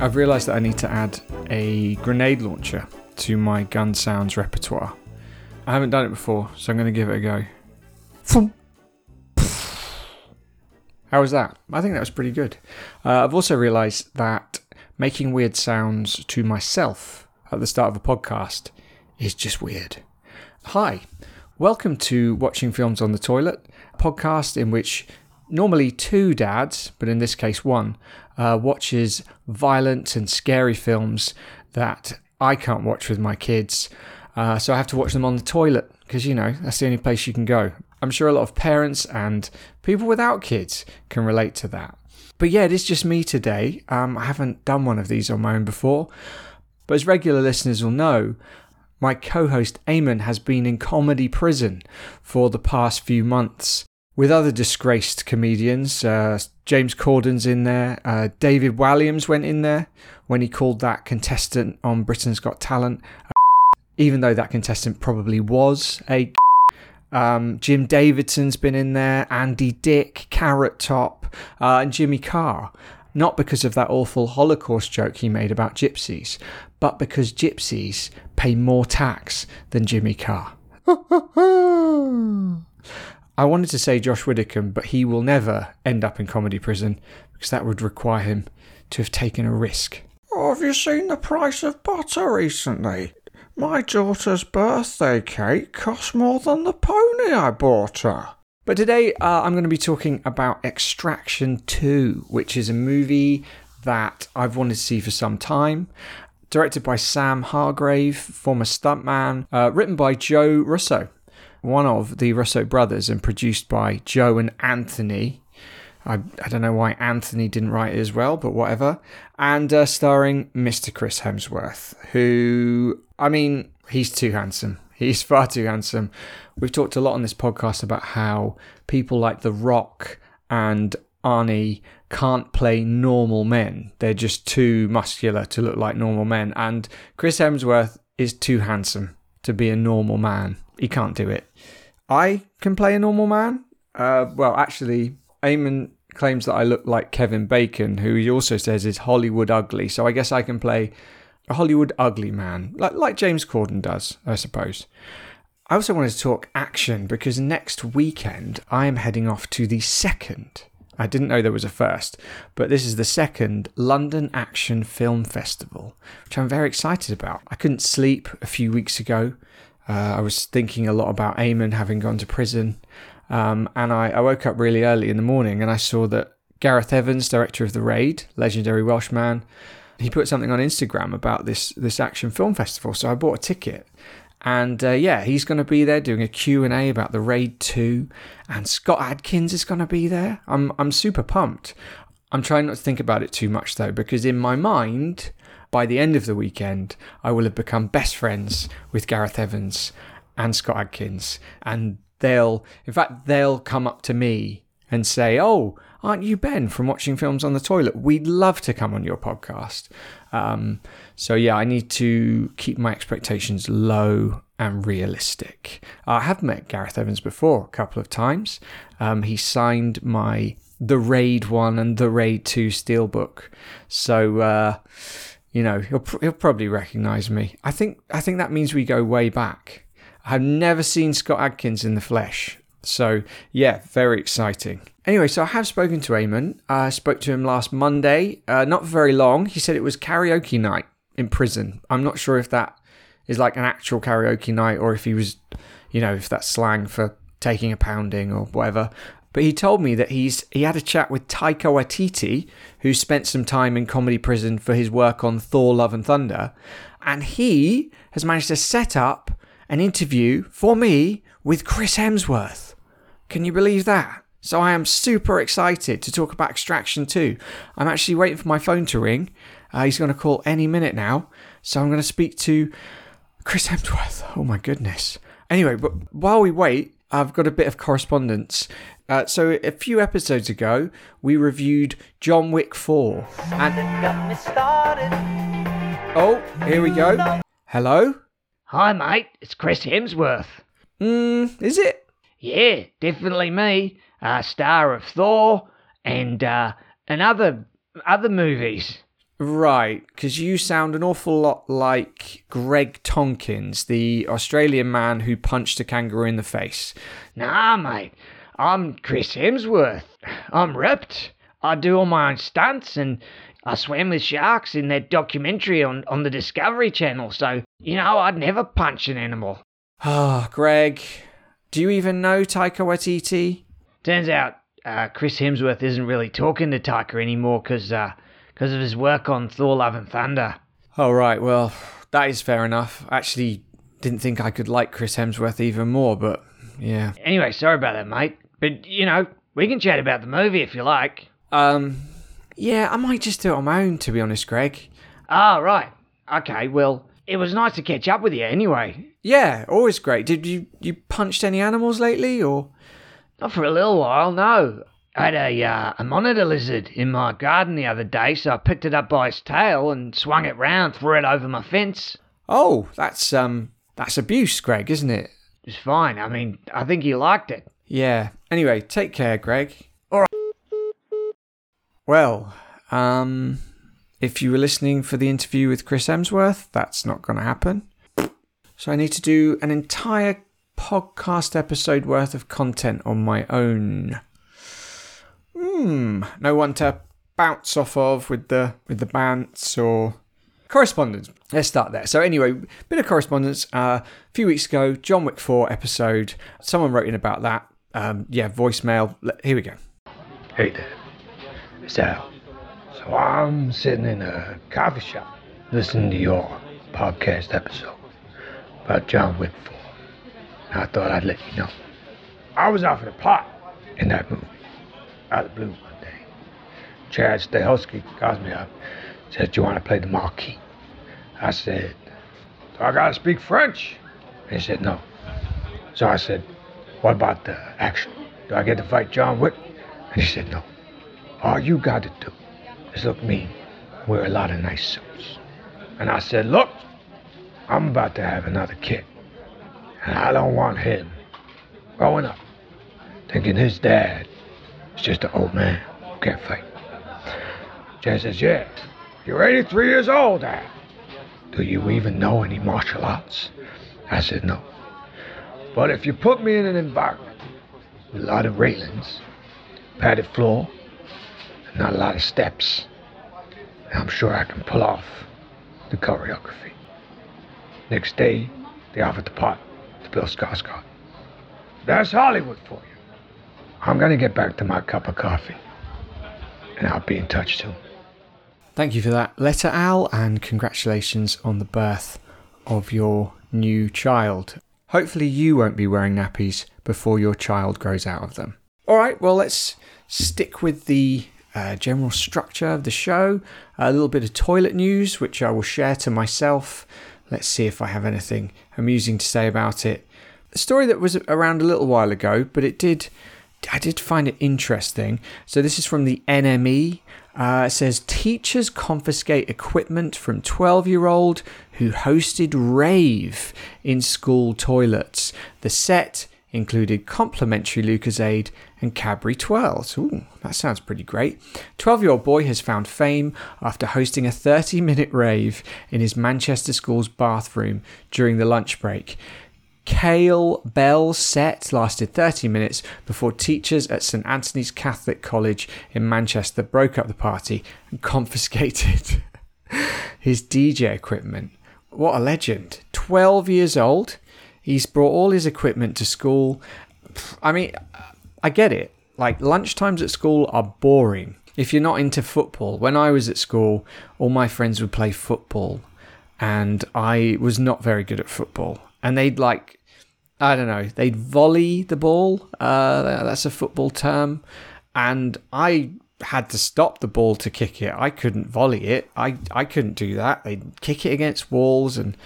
I've realised that I need to add a grenade launcher to my gun sounds repertoire. I haven't done it before, so I'm going to give it a go. How was that? I think that was pretty good. I've also realised that making weird sounds to myself at the start of a podcast is just weird. Hi, welcome to Watching Films on the Toilet, a podcast in which normally two dads, but in this case one, watches violent and scary films that I can't watch with my kids. So I have to watch them on the toilet because, you know, that's the only place you can go. I'm sure a lot of parents and people without kids can relate to that. But yeah, it is just me today. I haven't done one of these on my own before. But as regular listeners will know, my co-host Eamon has been in comedy prison for the past few months, with other disgraced comedians. James Corden's in there. David Walliams went in there when he called that contestant on Britain's Got Talent, even though that contestant probably was a Jim Davidson's been in there, Andy Dick, Carrot Top, and Jimmy Carr. Not because of that awful Holocaust joke he made about gypsies, but because gypsies pay more tax than Jimmy Carr. I wanted to say Josh Widdicombe, but he will never end up in comedy prison because that would require him to have taken a risk. Oh, have you seen the price of butter recently? My daughter's birthday cake cost more than the pony I bought her. But today I'm going to be talking about Extraction 2, which is a movie that I've wanted to see for some time. Directed by Sam Hargrave, former stuntman, written by Joe Russo, one of the Russo brothers, and produced by Joe and Anthony. I don't know why Anthony didn't write it as well, but whatever. And starring Mr. Chris Hemsworth, who, I mean, he's too handsome. He's far too handsome. We've talked a lot on this podcast about how people like The Rock and Arnie can't play normal men. They're just too muscular to look like normal men. And Chris Hemsworth is too handsome to be a normal man. He can't do it. I can play a normal man. Well, actually, Eamon claims that I look like Kevin Bacon, who he also says is Hollywood ugly. So I guess I can play a Hollywood ugly man, like James Corden does, I suppose. I also wanted to talk action because next weekend I am heading off to the second. I didn't know there was a first, but this is the second London Action Film Festival, which I'm very excited about. I couldn't sleep a few weeks ago. I was thinking a lot about Eamon having gone to prison, and I woke up really early in the morning and I saw that Gareth Evans, director of The Raid, legendary Welshman, he put something on Instagram about this action film festival, so I bought a ticket. And yeah, he's going to be there doing a Q&A about The Raid 2, and Scott Adkins is going to be there. I'm super pumped. I'm trying not to think about it too much though, because in my mind, by the end of the weekend, I will have become best friends with Gareth Evans and Scott Adkins. And they'll come up to me and say, oh, aren't you Ben from Watching Films on the Toilet? We'd love to come on your podcast. So yeah, I need to keep my expectations low and realistic. I have met Gareth Evans before a couple of times. He signed my The Raid 1 and The Raid 2 steelbook. So, you know, he'll probably recognise me. I think that means we go way back. I've never seen Scott Adkins in the flesh. So, yeah, very exciting. Anyway, so I have spoken to Eamon. I spoke to him last Monday, not very long. He said it was karaoke night in prison. I'm not sure if that is like an actual karaoke night or if he was, you know, if that's slang for taking a pounding or whatever. But he told me that he had a chat with Taika Waititi, who spent some time in comedy prison for his work on Thor: Love and Thunder, and he has managed to set up an interview for me with Chris Hemsworth. Can you believe that? So I am super excited to talk about Extraction 2. I'm actually waiting for my phone to ring. He's going to call any minute now. So I'm going to speak to Chris Hemsworth. Oh my goodness. Anyway, but while we wait, I've got a bit of correspondence. So a few episodes ago, we reviewed John Wick 4. And got me started. Oh, here we go. Hello? Hi, mate. It's Chris Hemsworth. Is it? Yeah, definitely me. Star of Thor and other movies. Right, because you sound an awful lot like Greg Tonkins, the Australian man who punched a kangaroo in the face. Nah, mate. I'm Chris Hemsworth. I'm ripped. I do all my own stunts and I swam with sharks in that documentary on the Discovery Channel. So, you know, I'd never punch an animal. Ah, Greg, do you even know Taika Waititi? Turns out Chris Hemsworth isn't really talking to Taika anymore because of his work on Thor: Love and Thunder. Oh, right. Well, that is fair enough. Actually, didn't think I could like Chris Hemsworth even more, but yeah. Anyway, sorry about that, mate. But, you know, we can chat about the movie if you like. Yeah, I might just do it on my own, to be honest, Greg. Ah, right. Okay, well, it was nice to catch up with you anyway. Yeah, always great. Did you punched any animals lately, or...? Not for a little while, no. I had a monitor lizard in my garden the other day, so I picked it up by its tail and swung it round, threw it over my fence. Oh, that's abuse, Greg, isn't it? It's fine. I mean, I think he liked it. Yeah. Anyway, take care, Greg. All right. Well, if you were listening for the interview with Chris Hemsworth, that's not going to happen. So I need to do an entire podcast episode worth of content on my own. No one to bounce off of with the bants or correspondence. Let's start there. So anyway, bit of correspondence. A few weeks ago, John Wick 4 episode. Someone wrote in about that. Voicemail. Here we go. Hey there, it's Al. So I'm sitting in a coffee shop listening to your podcast episode about John Wick 4. I thought I'd let you know. I was offered a plot in that movie, out of the blue one day. Chad Stahelsky calls me up, said, "Do you want to play the Marquis?" I said, "Do I gotta speak French?" He said, "No." So I said, "What about the action? Do I get to fight John Wick?" And he said, "No. All you got to do is look mean, wear a lot of nice suits." And I said, "Look, I'm about to have another kid. And I don't want him growing up thinking his dad is just an old man who can't fight." Chad says, "Yeah, you're 83 years old, Dad. Do you even know any martial arts?" I said, "No. But if you put me in an environment with a lot of railings, padded floor, and not a lot of steps, I'm sure I can pull off the choreography." Next day, they offered the part to Bill Skarsgård. That's Hollywood for you. I'm going to get back to my cup of coffee, and I'll be in touch soon. Thank you for that letter, Al, and congratulations on the birth of your new child. Hopefully you won't be wearing nappies before your child grows out of them. All right, well, let's stick with the general structure of the show. A little bit of toilet news, which I will share to myself. Let's see if I have anything amusing to say about it. A story that was around a little while ago, but I did find it interesting. So this is from the NME. It says, teachers confiscate equipment from 12-year-old who hosted rave in school toilets. The set included complimentary Lucozade and Cadbury 12s. Ooh, that sounds pretty great. 12-year-old boy has found fame after hosting a 30-minute rave in his Manchester school's bathroom during the lunch break. Cale Bell's set lasted 30 minutes before teachers at St. Anthony's Catholic College in Manchester broke up the party and confiscated his DJ equipment. What a legend. 12 years old. He's brought all his equipment to school. I mean, I get it. Like, lunchtimes at school are boring. If you're not into football, when I was at school, all my friends would play football, and I was not very good at football. And they'd, like, I don't know, they'd volley the ball. That's a football term. And I had to stop the ball to kick it. I couldn't volley it. I couldn't do that. They'd kick it against walls and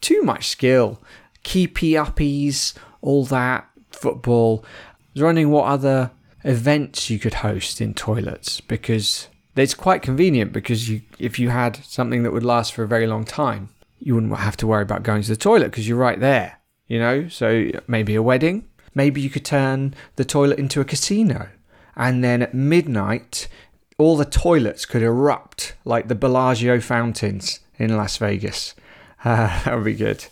too much skill. Keepy-uppies, all that, football. I was wondering what other events you could host in toilets, because it's quite convenient, because if you had something that would last for a very long time, you wouldn't have to worry about going to the toilet because you're right there, you know? So maybe a wedding. Maybe you could turn the toilet into a casino. And then at midnight, all the toilets could erupt like the Bellagio fountains in Las Vegas. That would be good.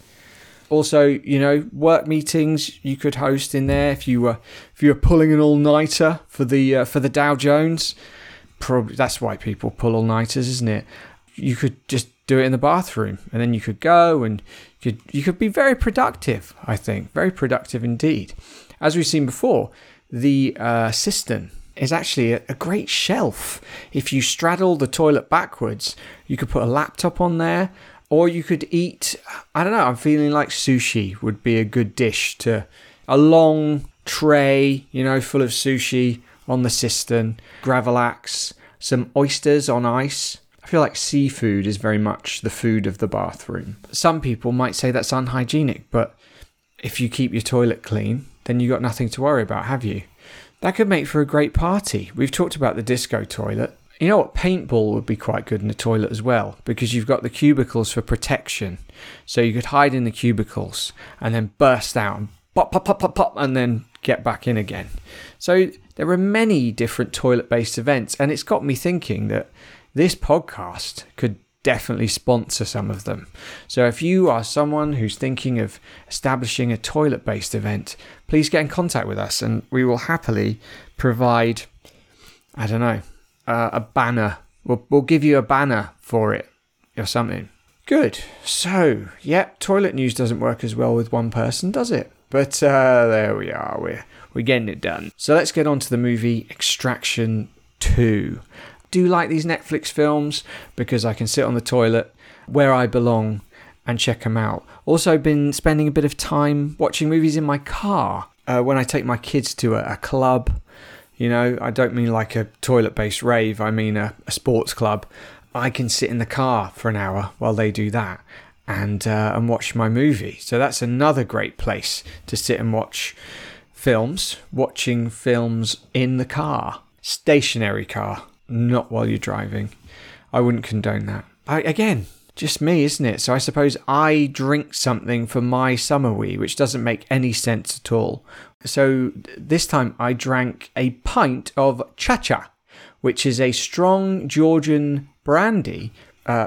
Also, you know, work meetings you could host in there if you were pulling an all-nighter for the Dow Jones. Probably that's why people pull all-nighters, isn't it? You could just do it in the bathroom, and then you could go and you could be very productive. I think very productive indeed. As we've seen before, the cistern is actually a great shelf. If you straddle the toilet backwards, you could put a laptop on there. Or you could eat, I don't know, I'm feeling like sushi would be a good dish to, a long tray, you know, full of sushi on the cistern, gravel axe, some oysters on ice. I feel like seafood is very much the food of the bathroom. Some people might say that's unhygienic, but if you keep your toilet clean, then you got nothing to worry about, have you? That could make for a great party. We've talked about the disco toilet. You know what? Paintball would be quite good in a toilet as well, because you've got the cubicles for protection. So you could hide in the cubicles and then burst out and pop, pop, pop, pop, pop, and then get back in again. So there are many different toilet-based events, and it's got me thinking that this podcast could definitely sponsor some of them. So if you are someone who's thinking of establishing a toilet-based event, please get in contact with us and we will happily provide, I don't know, a banner. We'll give you a banner for it or something. Good. So, yep, toilet news doesn't work as well with one person, does it? But there we are. We're getting it done. So let's get on to the movie Extraction 2. I do like these Netflix films because I can sit on the toilet where I belong and check them out. Also been spending a bit of time watching movies in my car when I take my kids to a club. You know, I don't mean like a toilet-based rave, I mean a sports club. I can sit in the car for an hour while they do that and watch my movie. So that's another great place to sit and watch films, watching films in the car. Stationary car, not while you're driving. I wouldn't condone that. Again, just me, isn't it? So I suppose I drink something for my summer wee, which doesn't make any sense at all. So this time I drank a pint of chacha, which is a strong Georgian brandy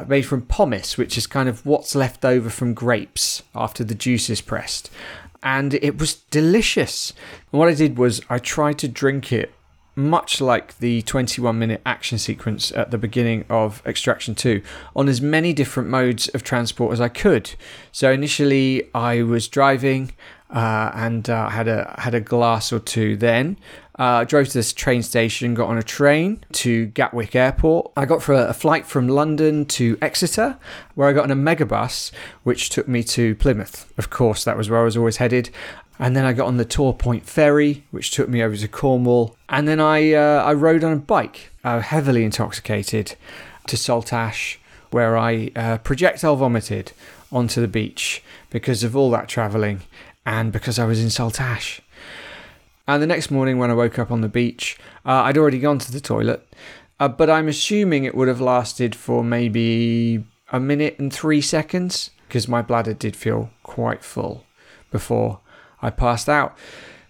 made from pomace, which is kind of what's left over from grapes after the juice is pressed. And it was delicious. And what I did was I tried to drink it much like the 21-minute action sequence at the beginning of Extraction 2, on as many different modes of transport as I could. So initially I was driving and had a glass or two then. Drove to this train station, got on a train to Gatwick Airport. I got for a flight from London to Exeter, where I got on a megabus, which took me to Plymouth. Of course, that was where I was always headed. And then I got on the Torpoint ferry, which took me over to Cornwall. And then I rode on a bike, heavily intoxicated, to Saltash, where I projectile vomited onto the beach because of all that travelling and because I was in Saltash. And the next morning when I woke up on the beach, I'd already gone to the toilet, but I'm assuming it would have lasted for maybe a minute and 3 seconds, because my bladder did feel quite full before I passed out.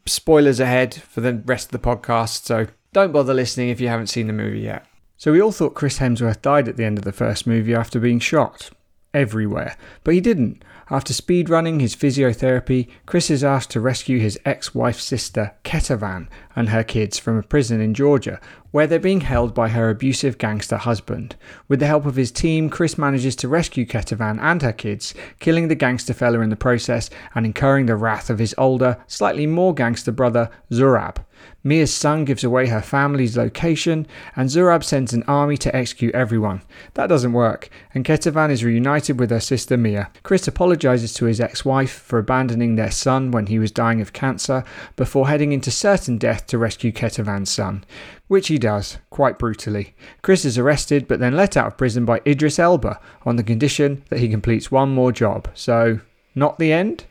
Spoilers ahead for the rest of the podcast, so don't bother listening if you haven't seen the movie yet. So we all thought Chris Hemsworth died at the end of the first movie after being shot everywhere, but he didn't. After speedrunning his physiotherapy, Chris is asked to rescue his ex-wife's sister, Ketavan, and her kids from a prison in Georgia, where they're being held by her abusive gangster husband. With the help of his team, Chris manages to rescue Ketavan and her kids, killing the gangster fella in the process and incurring the wrath of his older, slightly more gangster brother, Zurab. Mia's son gives away her family's location, and Zurab sends an army to execute everyone. That doesn't work, and Ketavan is reunited with her sister Mia. Chris apologises to his ex-wife for abandoning their son when he was dying of cancer, before heading into certain death to rescue Ketavan's son, which he does, quite brutally. Chris is arrested, but then let out of prison by Idris Elba, on the condition that he completes one more job. So, not the end?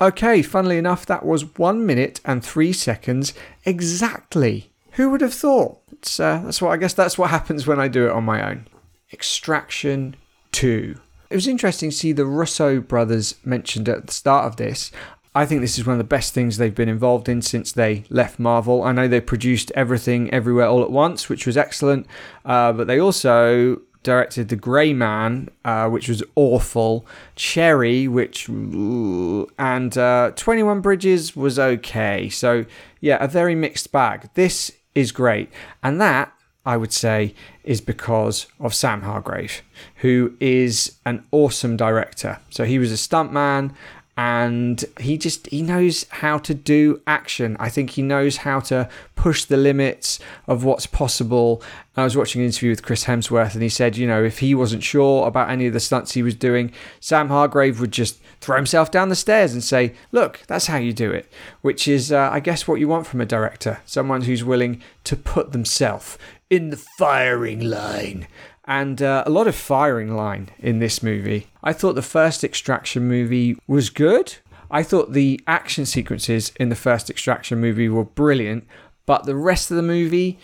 Okay, funnily enough, that was 1 minute and 3 seconds exactly. Who would have thought? That's what happens when I do it on my own. Extraction 2. It was interesting to see the Russo brothers mentioned at the start of this. I think this is one of the best things they've been involved in since they left Marvel. I know they produced Everything Everywhere All at Once, which was excellent, but they also directed The Grey Man, which was awful, Cherry, and 21 Bridges was okay. So, yeah, a very mixed bag. This is great. And that, I would say, is because of Sam Hargrave, who is an awesome director. So he was a stuntman, and he knows how to do action. I think he knows how to push the limits of what's possible. I was watching an interview with Chris Hemsworth, and he said, if he wasn't sure about any of the stunts he was doing, Sam Hargrave would just throw himself down the stairs and say, look, that's how you do it, which is, I guess, what you want from a director, someone who's willing to put themselves in the firing line. And a lot of firing line in this movie. I thought the first Extraction movie was good. I thought the action sequences in the first Extraction movie were brilliant, but the rest of the movie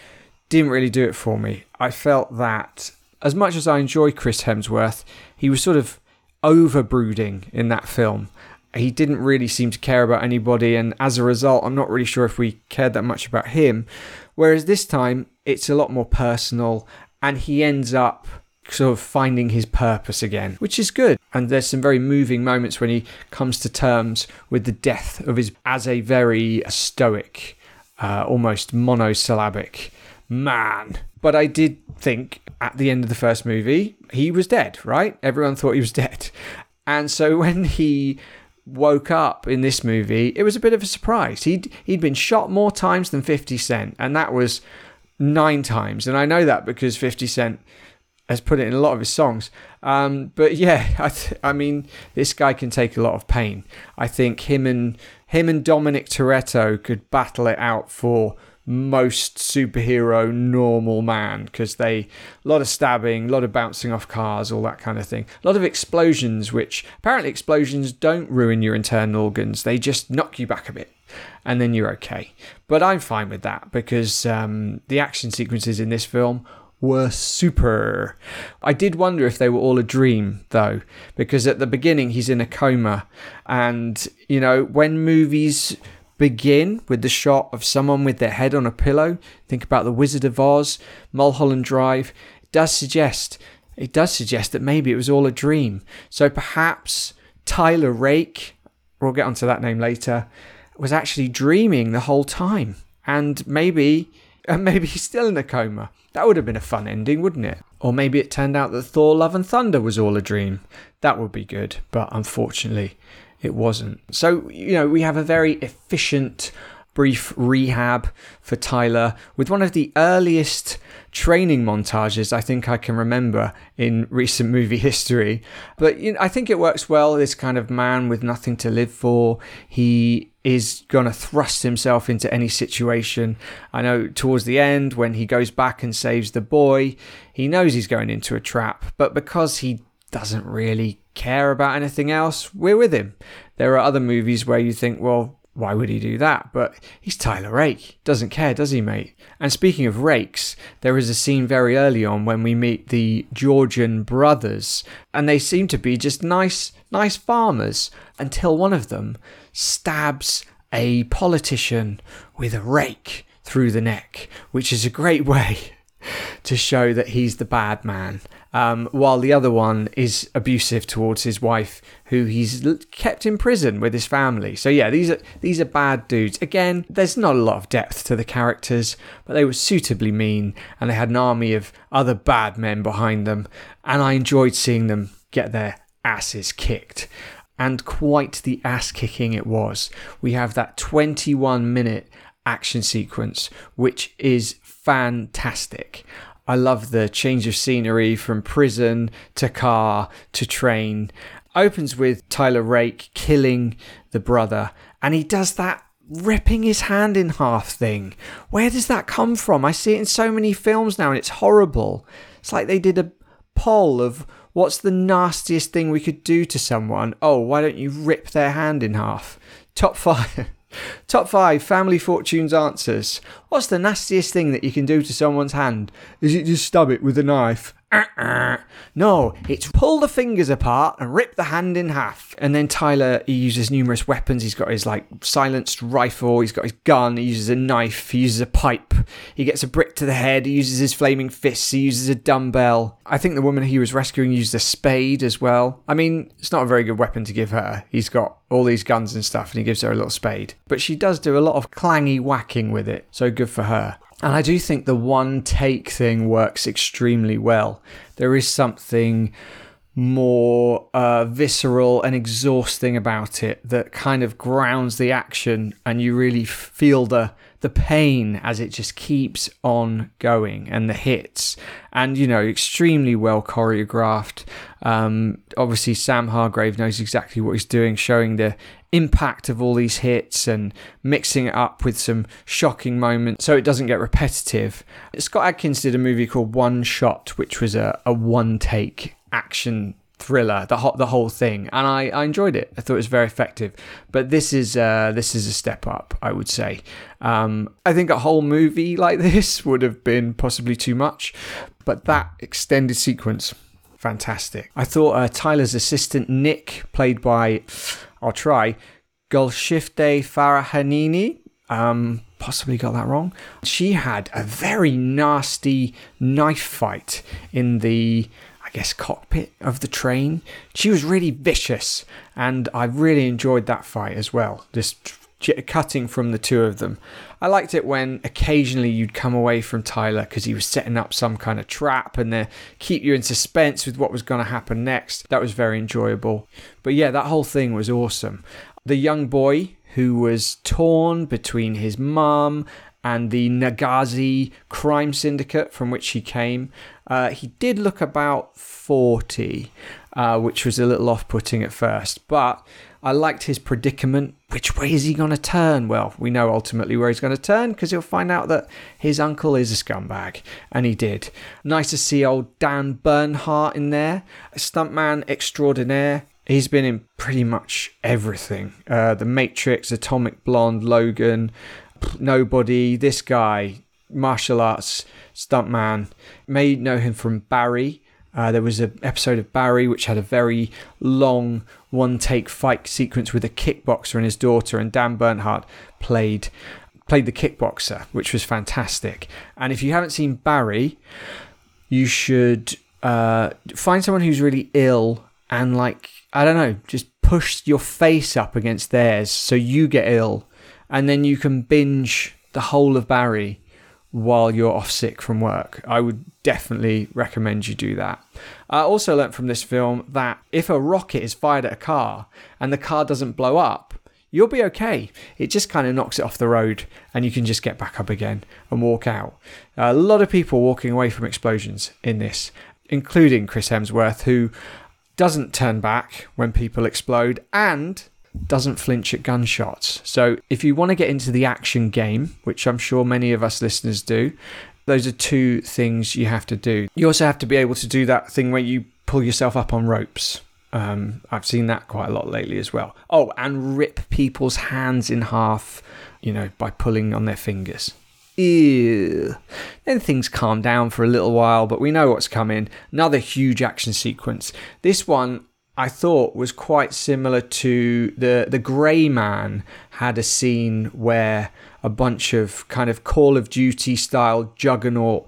didn't really do it for me. I felt that as much as I enjoy Chris Hemsworth, he was sort of overbrooding in that film. He didn't really seem to care about anybody, and as a result, I'm not really sure if we cared that much about him. Whereas this time, it's a lot more personal, and he ends up sort of finding his purpose again, which is good. And there's some very moving moments when he comes to terms with the death of his, as a very stoic, almost monosyllabic man. But I did think at the end of the first movie, he was dead, right? Everyone thought he was dead. And so when he woke up in this movie, it was a bit of a surprise. He'd been shot more times than 50 Cent, and that was 9 times, and I know that because 50 Cent has put it in a lot of his songs. But yeah, I mean, this guy can take a lot of pain. I think him and Dominic Toretto could battle it out for most superhero normal man, because a lot of stabbing, a lot of bouncing off cars, all that kind of thing. A lot of explosions, which apparently explosions don't ruin your internal organs. They just knock you back a bit, and then you're okay. But I'm fine with that, because the action sequences in this film were super. I did wonder if they were all a dream, though, because at the beginning he's in a coma, and, when movies begin with the shot of someone with their head on a pillow, think about The Wizard of Oz, Mulholland Drive, it does suggest that maybe it was all a dream. So perhaps Tyler Rake, we'll get onto that name later, was actually dreaming the whole time, and maybe he's still in a coma. That would have been a fun ending, wouldn't it? Or maybe it turned out that Thor: Love and Thunder was all a dream. That would be good, but unfortunately it wasn't. So, we have a very efficient brief rehab for Tyler with one of the earliest training montages I think I can remember in recent movie history. But I think it works well. This kind of man with nothing to live for, he is going to thrust himself into any situation. I know towards the end when he goes back and saves the boy, he knows he's going into a trap, but because he doesn't really care about anything else, we're with him. There are other movies where you think, well, why would he do that? But he's Tyler Rake. Doesn't care, does he, mate? And speaking of rakes, there is a scene very early on when we meet the Georgian brothers, and they seem to be just nice farmers until one of them stabs a politician with a rake through the neck, which is a great way to show that he's the bad man while the other one is abusive towards his wife, who he's kept in prison with his family. So yeah, these are bad dudes. Again, there's not a lot of depth to the characters, but they were suitably mean, and they had an army of other bad men behind them, and I enjoyed seeing them get their asses kicked. And quite the ass-kicking it was. We have that 21-minute action sequence, which is fantastic. I love the change of scenery from prison to car to train. Opens with Tyler Rake killing the brother, and he does that ripping his hand in half thing. Where does that come from? I see it in so many films now, and it's horrible. It's like they did a poll of what's the nastiest thing we could do to someone. Oh, why don't you rip their hand in half? Top 5. Top 5 Family Fortunes answers. What's the nastiest thing that you can do to someone's hand? Is it just stab it with a knife? No, it's pull the fingers apart and rip the hand in half. And then Tyler, he uses numerous weapons. He's got his silenced rifle. He's got his gun. He uses a knife. He uses a pipe. He gets a brick to the head. He uses his flaming fists. He uses a dumbbell. I think the woman he was rescuing used a spade as well. I mean, it's not a very good weapon to give her. He's got all these guns and stuff, and he gives her a little spade. But she does do a lot of clangy whacking with it. So good for her. And I do think the one take thing works extremely well. There is something more visceral and exhausting about it that kind of grounds the action, and you really feel the pain as it just keeps on going, and the hits, and extremely well choreographed. Obviously Sam Hargrave knows exactly what he's doing, showing the impact of all these hits and mixing it up with some shocking moments so it doesn't get repetitive. Scott Adkins did a movie called One Shot, which was a one-take action thriller, the whole thing, and I enjoyed it. I thought it was very effective, but this is a step up, I would say. I think a whole movie like this would have been possibly too much, but that extended sequence, fantastic. I thought Tyler's assistant Nick, played by Golshifte Farahanini, possibly got that wrong. She had a very nasty knife fight in the cockpit of the train. She was really vicious, and I really enjoyed that fight as well, just cutting from the two of them. I liked it when occasionally you'd come away from Tyler because he was setting up some kind of trap and they keep you in suspense with what was going to happen next. That was very enjoyable. But yeah, that whole thing was awesome. The young boy who was torn between his mum and the Nagazi crime syndicate from which he came. He did look about 40, which was a little off-putting at first, but I liked his predicament. Which way is he going to turn? Well, we know ultimately where he's going to turn, because he'll find out that his uncle is a scumbag, and he did. Nice to see old Dan Bernhardt in there, a stuntman extraordinaire. He's been in pretty much everything. The Matrix, Atomic Blonde, Logan, Nobody, this guy, martial arts stuntman. You may know him from Barry. There was an episode of Barry which had a very long one-take fight sequence with a kickboxer and his daughter, and Dan Bernhardt played the kickboxer, which was fantastic. And if you haven't seen Barry, you should find someone who's really ill and, just push your face up against theirs so you get ill. And then you can binge the whole of Barry while you're off sick from work. I would definitely recommend you do that. I also learned from this film that if a rocket is fired at a car and the car doesn't blow up, you'll be okay. It just kind of knocks it off the road and you can just get back up again and walk out. A lot of people walking away from explosions in this, including Chris Hemsworth, who doesn't turn back when people explode and doesn't flinch at gunshots. So if you want to get into the action game, which I'm sure many of us listeners do, those are two things you have to do. You also have to be able to do that thing where you pull yourself up on ropes. I've seen that quite a lot lately as well. Oh, and rip people's hands in half, by pulling on their fingers. Ew. Then things calm down for a little while, but we know what's coming. Another huge action sequence. This one, I thought, was quite similar to the Grey Man. Had a scene where a bunch of kind of Call of Duty style juggernaut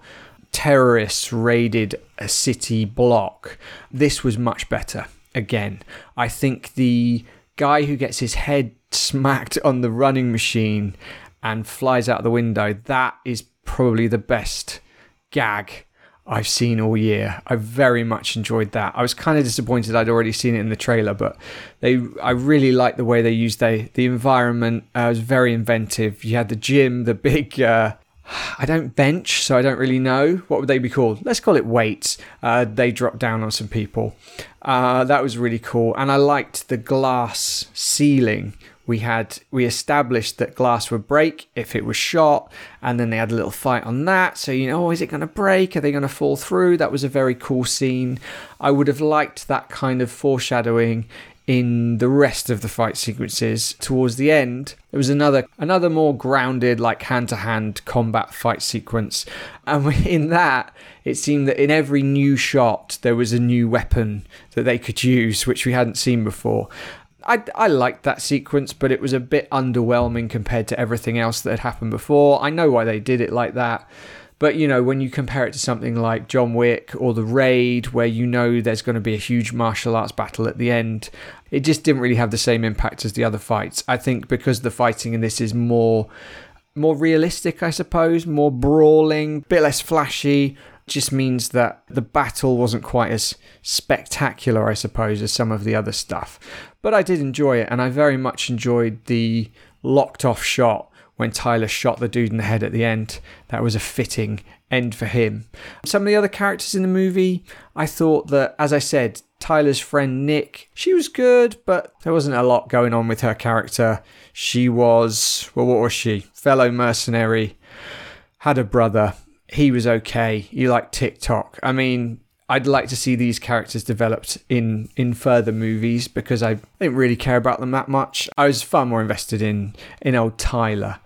terrorists raided a city block. This was much better. Again, I think the guy who gets his head smacked on the running machine and flies out the window, that is probably the best gag I've seen all year. I very much enjoyed that. I was kind of disappointed I'd already seen it in the trailer, but I really liked the way they used the environment. It was very inventive. You had the gym, the big... I don't bench, so I don't really know. What would they be called? Let's call it weights. They dropped down on some people. That was really cool. And I liked the glass ceiling. We established that glass would break if it was shot, and then they had a little fight on that. So, you know, is it going to break? Are they going to fall through? That was a very cool scene. I would have liked that kind of foreshadowing in the rest of the fight sequences. Towards the end, there was another more grounded, like hand-to-hand combat fight sequence. And in that, it seemed that in every new shot, there was a new weapon that they could use, which we hadn't seen before. I liked that sequence, but it was a bit underwhelming compared to everything else that had happened before. I know why they did it like that. But, you know, when you compare it to something like John Wick or The Raid, where you know there's going to be a huge martial arts battle at the end, it just didn't really have the same impact as the other fights. I think because the fighting in this is more realistic, I suppose, more brawling, a bit less flashy, just means that the battle wasn't quite as spectacular, I suppose, as some of the other stuff. But I did enjoy it, and I very much enjoyed the locked-off shot when Tyler shot the dude in the head at the end. That was a fitting end for him. Some of the other characters in the movie, I thought that, as I said, Tyler's friend Nick, she was good, but there wasn't a lot going on with her character. She was, well, what was she? Fellow mercenary, had a brother. He was okay. You like TikTok. I mean, I'd like to see these characters developed in further movies, because I didn't really care about them that much. I was far more invested in old Tyler.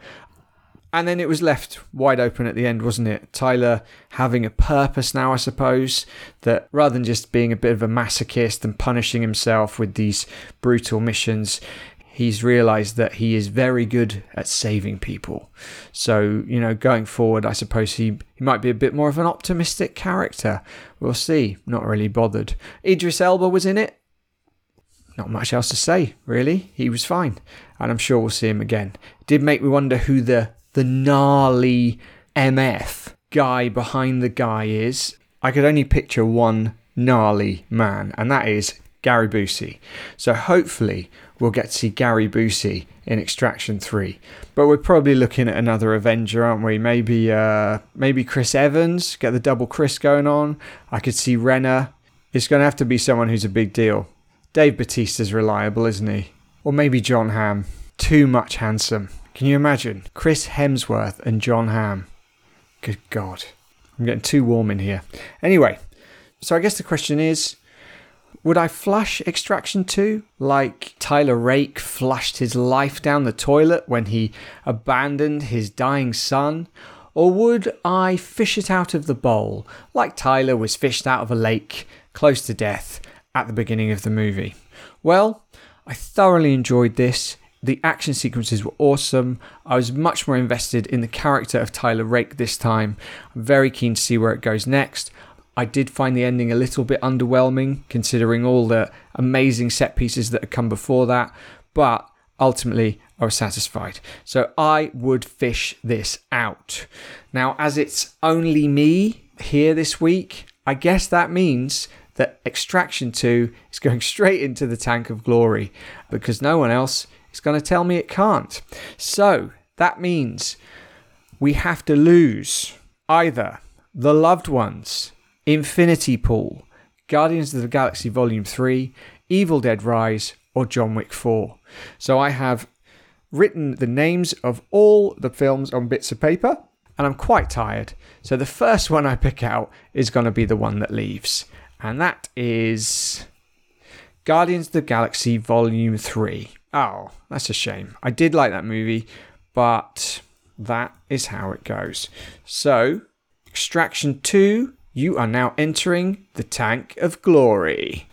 And then it was left wide open at the end, wasn't it? Tyler having a purpose now, I suppose, that rather than just being a bit of a masochist and punishing himself with these brutal missions, he's realised that he is very good at saving people. So, you know, going forward, I suppose he might be a bit more of an optimistic character. We'll see. Not really bothered. Idris Elba was in it. Not much else to say, really. He was fine. And I'm sure we'll see him again. It did make me wonder who the gnarly MF guy behind the guy is. I could only picture one gnarly man, and that is Gary Busey. So hopefully we'll get to see Gary Busey in Extraction 3. But we're probably looking at another Avenger, aren't we? Maybe Chris Evans, get the double Chris going on. I could see Renner. It's going to have to be someone who's a big deal. Dave Bautista's reliable, isn't he? Or maybe John Hamm. Too much handsome. Can you imagine? Chris Hemsworth and John Hamm. Good God. I'm getting too warm in here. Anyway, so I guess the question is, would I flush Extraction 2 like Tyler Rake flushed his life down the toilet when he abandoned his dying son? Or would I fish it out of the bowl like Tyler was fished out of a lake close to death at the beginning of the movie? Well, I thoroughly enjoyed this. The action sequences were awesome. I was much more invested in the character of Tyler Rake this time. I'm very keen to see where it goes next. I did find the ending a little bit underwhelming, considering all the amazing set pieces that had come before that, but ultimately I was satisfied. So I would fish this out. Now, as it's only me here this week, I guess that means that Extraction 2 is going straight into the tank of glory, because no one else is going to tell me it can't. So that means we have to lose either The Loved Ones, Infinity Pool, Guardians of the Galaxy Volume 3, Evil Dead Rise, or John Wick 4. So I have written the names of all the films on bits of paper, and I'm quite tired. So the first one I pick out is going to be the one that leaves, and that is Guardians of the Galaxy Volume 3. Oh, that's a shame. I did like that movie, but that is how it goes. So, Extraction 2... you are now entering the tank of glory.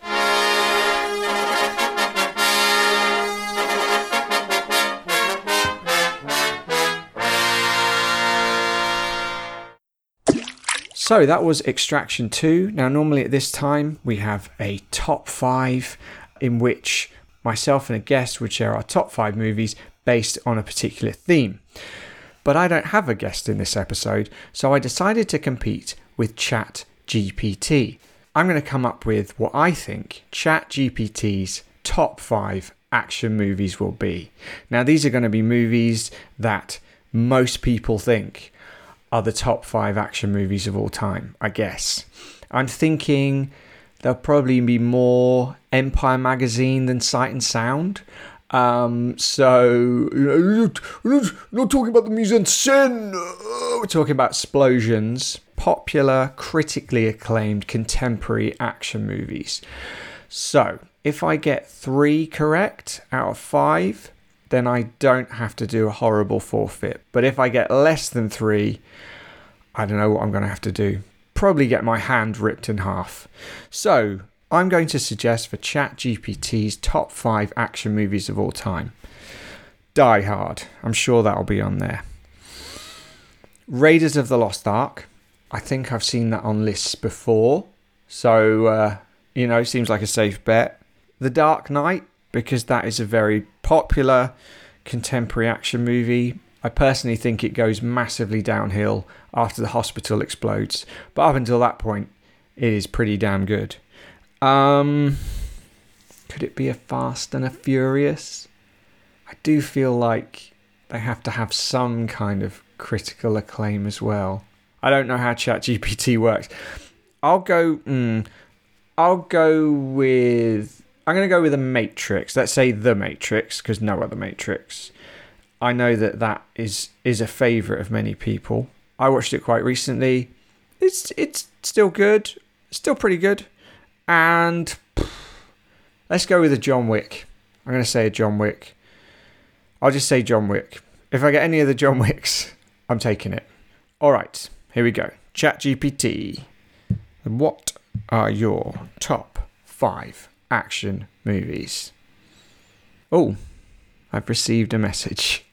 So that was Extraction 2. Now normally at this time we have a top 5 in which myself and a guest would share our top 5 movies based on a particular theme. But I don't have a guest in this episode, so I decided to compete with ChatGPT. I'm going to come up with what I think ChatGPT's top 5 action movies will be. Now these are going to be movies that most people think are the top 5 action movies of all time, I guess. I'm thinking there'll probably be more Empire Magazine than Sight and Sound. Not talking about the mise en scène. We're talking about explosions, popular, critically acclaimed contemporary action movies. So if I get 3 correct out of 5, then I don't have to do a horrible forfeit. But if I get less than 3, I don't know what I'm going to have to do. Probably get my hand ripped in half. So I'm going to suggest for ChatGPT's top 5 action movies of all time. Die Hard. I'm sure that'll be on there. Raiders of the Lost Ark. I think I've seen that on lists before. So, seems like a safe bet. The Dark Knight, because that is a very popular contemporary action movie. I personally think it goes massively downhill after the hospital explodes, but up until that point, it is pretty damn good. Could it be a Fast and a Furious? I do feel like they have to have some kind of critical acclaim as well. I don't know how ChatGPT works. I'm going to go with The Matrix. Let's say The Matrix, because no other Matrix. I know that is a favourite of many people. I watched it quite recently. It's still good. Still pretty good. And let's go with a John Wick. I'm going to say a John Wick. I'll just say John Wick. If I get any of the John Wicks, I'm taking it. All right, here we go. ChatGPT. What are your top 5? Action movies. Oh, I've received a message.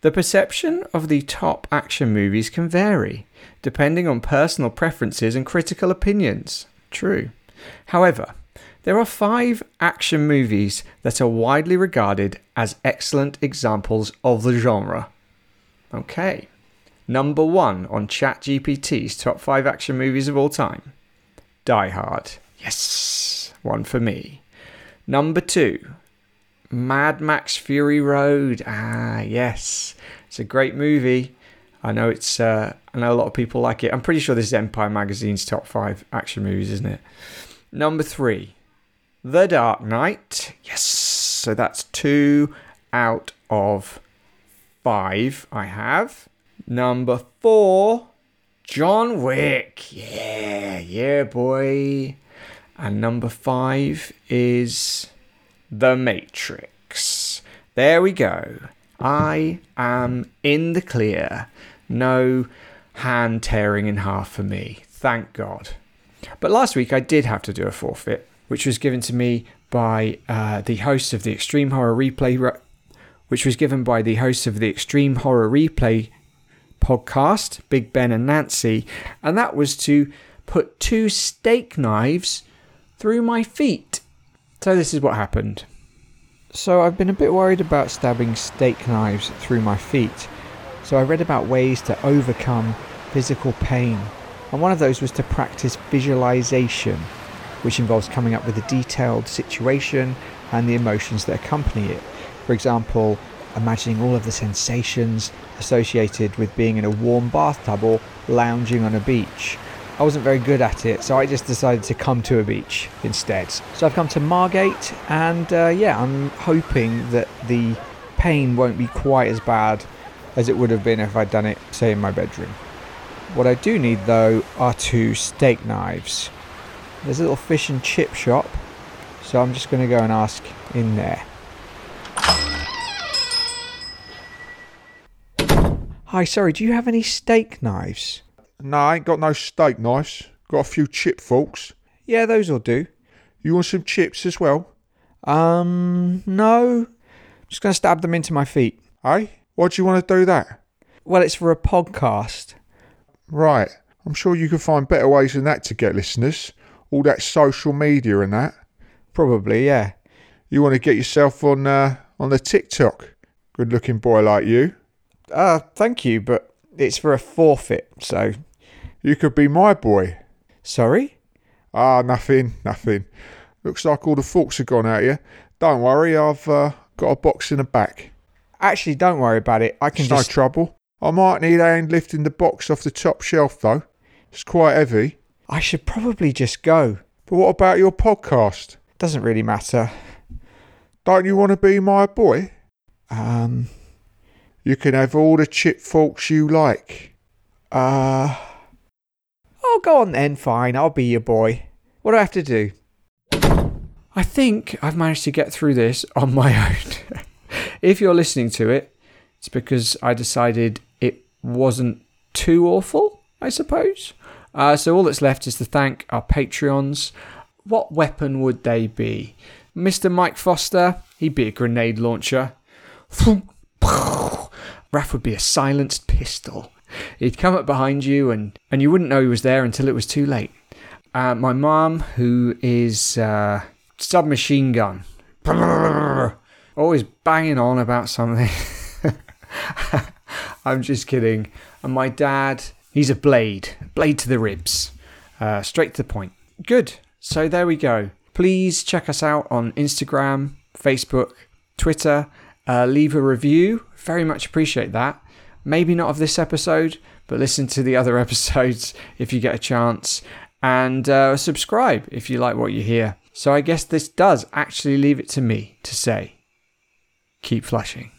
The perception of the top action movies can vary, depending on personal preferences and critical opinions. True. However, there are 5 action movies that are widely regarded as excellent examples of the genre. Okay. Number 1 on ChatGPT's top 5 action movies of all time. Die Hard. Yes. 1 for me. Number 2, Mad Max Fury Road. Ah, yes. It's a great movie. I know a lot of people like it. I'm pretty sure this is Empire Magazine's top 5 action movies, isn't it? Number 3, The Dark Knight. Yes. So that's 2 out of 5 I have. Number 4, John Wick. Yeah, boy. And number 5 is The Matrix. There we go. I am in the clear. No hand tearing in half for me. Thank God. But last week I did have to do a forfeit, which was given to me by the host of the Extreme Horror Replay, podcast, Big Ben and Nancy. And that was to put 2 steak knives through my feet. So this is what happened. So I've been a bit worried about stabbing steak knives through my feet. So I read about ways to overcome physical pain. And one of those was to practice visualization, which involves coming up with a detailed situation and the emotions that accompany it. For example, imagining all of the sensations associated with being in a warm bathtub or lounging on a beach. I wasn't very good at it, so I just decided to come to a beach instead. So I've come to Margate, and I'm hoping that the pain won't be quite as bad as it would have been if I'd done it, say, in my bedroom. What I do need, though, are 2 steak knives. There's a little fish and chip shop, so I'm just going to go and ask in there. Hi, sorry, do you have any steak knives? No, I ain't got no steak knives. Got a few chip forks. Yeah, those will do. You want some chips as well? No. I'm just going to stab them into my feet. Hey? Why do you want to do that? Well, it's for a podcast. Right. I'm sure you can find better ways than that to get listeners. All that social media and that. Probably, yeah. You want to get yourself on the TikTok. Good-looking boy like you. Thank you, but it's for a forfeit, so... You could be my boy. Sorry? Nothing. Looks like all the forks have gone out of you. Don't worry, I've got a box in the back. Actually, don't worry about it. I can just... No trouble. I might need a hand lifting the box off the top shelf, though. It's quite heavy. I should probably just go. But what about your podcast? Doesn't really matter. Don't you want to be my boy? You can have all the chip forks you like. Oh, go on then, fine, I'll be your boy. What do I have to do? I think I've managed to get through this on my own. If you're listening to it, it's because I decided it wasn't too awful, I suppose. So all that's left is to thank our Patreons. What weapon would they be? Mr. Mike Foster, he'd be a grenade launcher. Raph would be a silenced pistol. He'd come up behind you and you wouldn't know he was there until it was too late. My mum, who is submachine gun. Always banging on about something. I'm just kidding. And my dad, he's a blade to the ribs. Straight to the point. Good. So there we go. Please check us out on Instagram, Facebook, Twitter. Leave a review. Very much appreciate that. Maybe not of this episode, but listen to the other episodes if you get a chance. And subscribe if you like what you hear. So I guess this does actually leave it to me to say, keep flushing.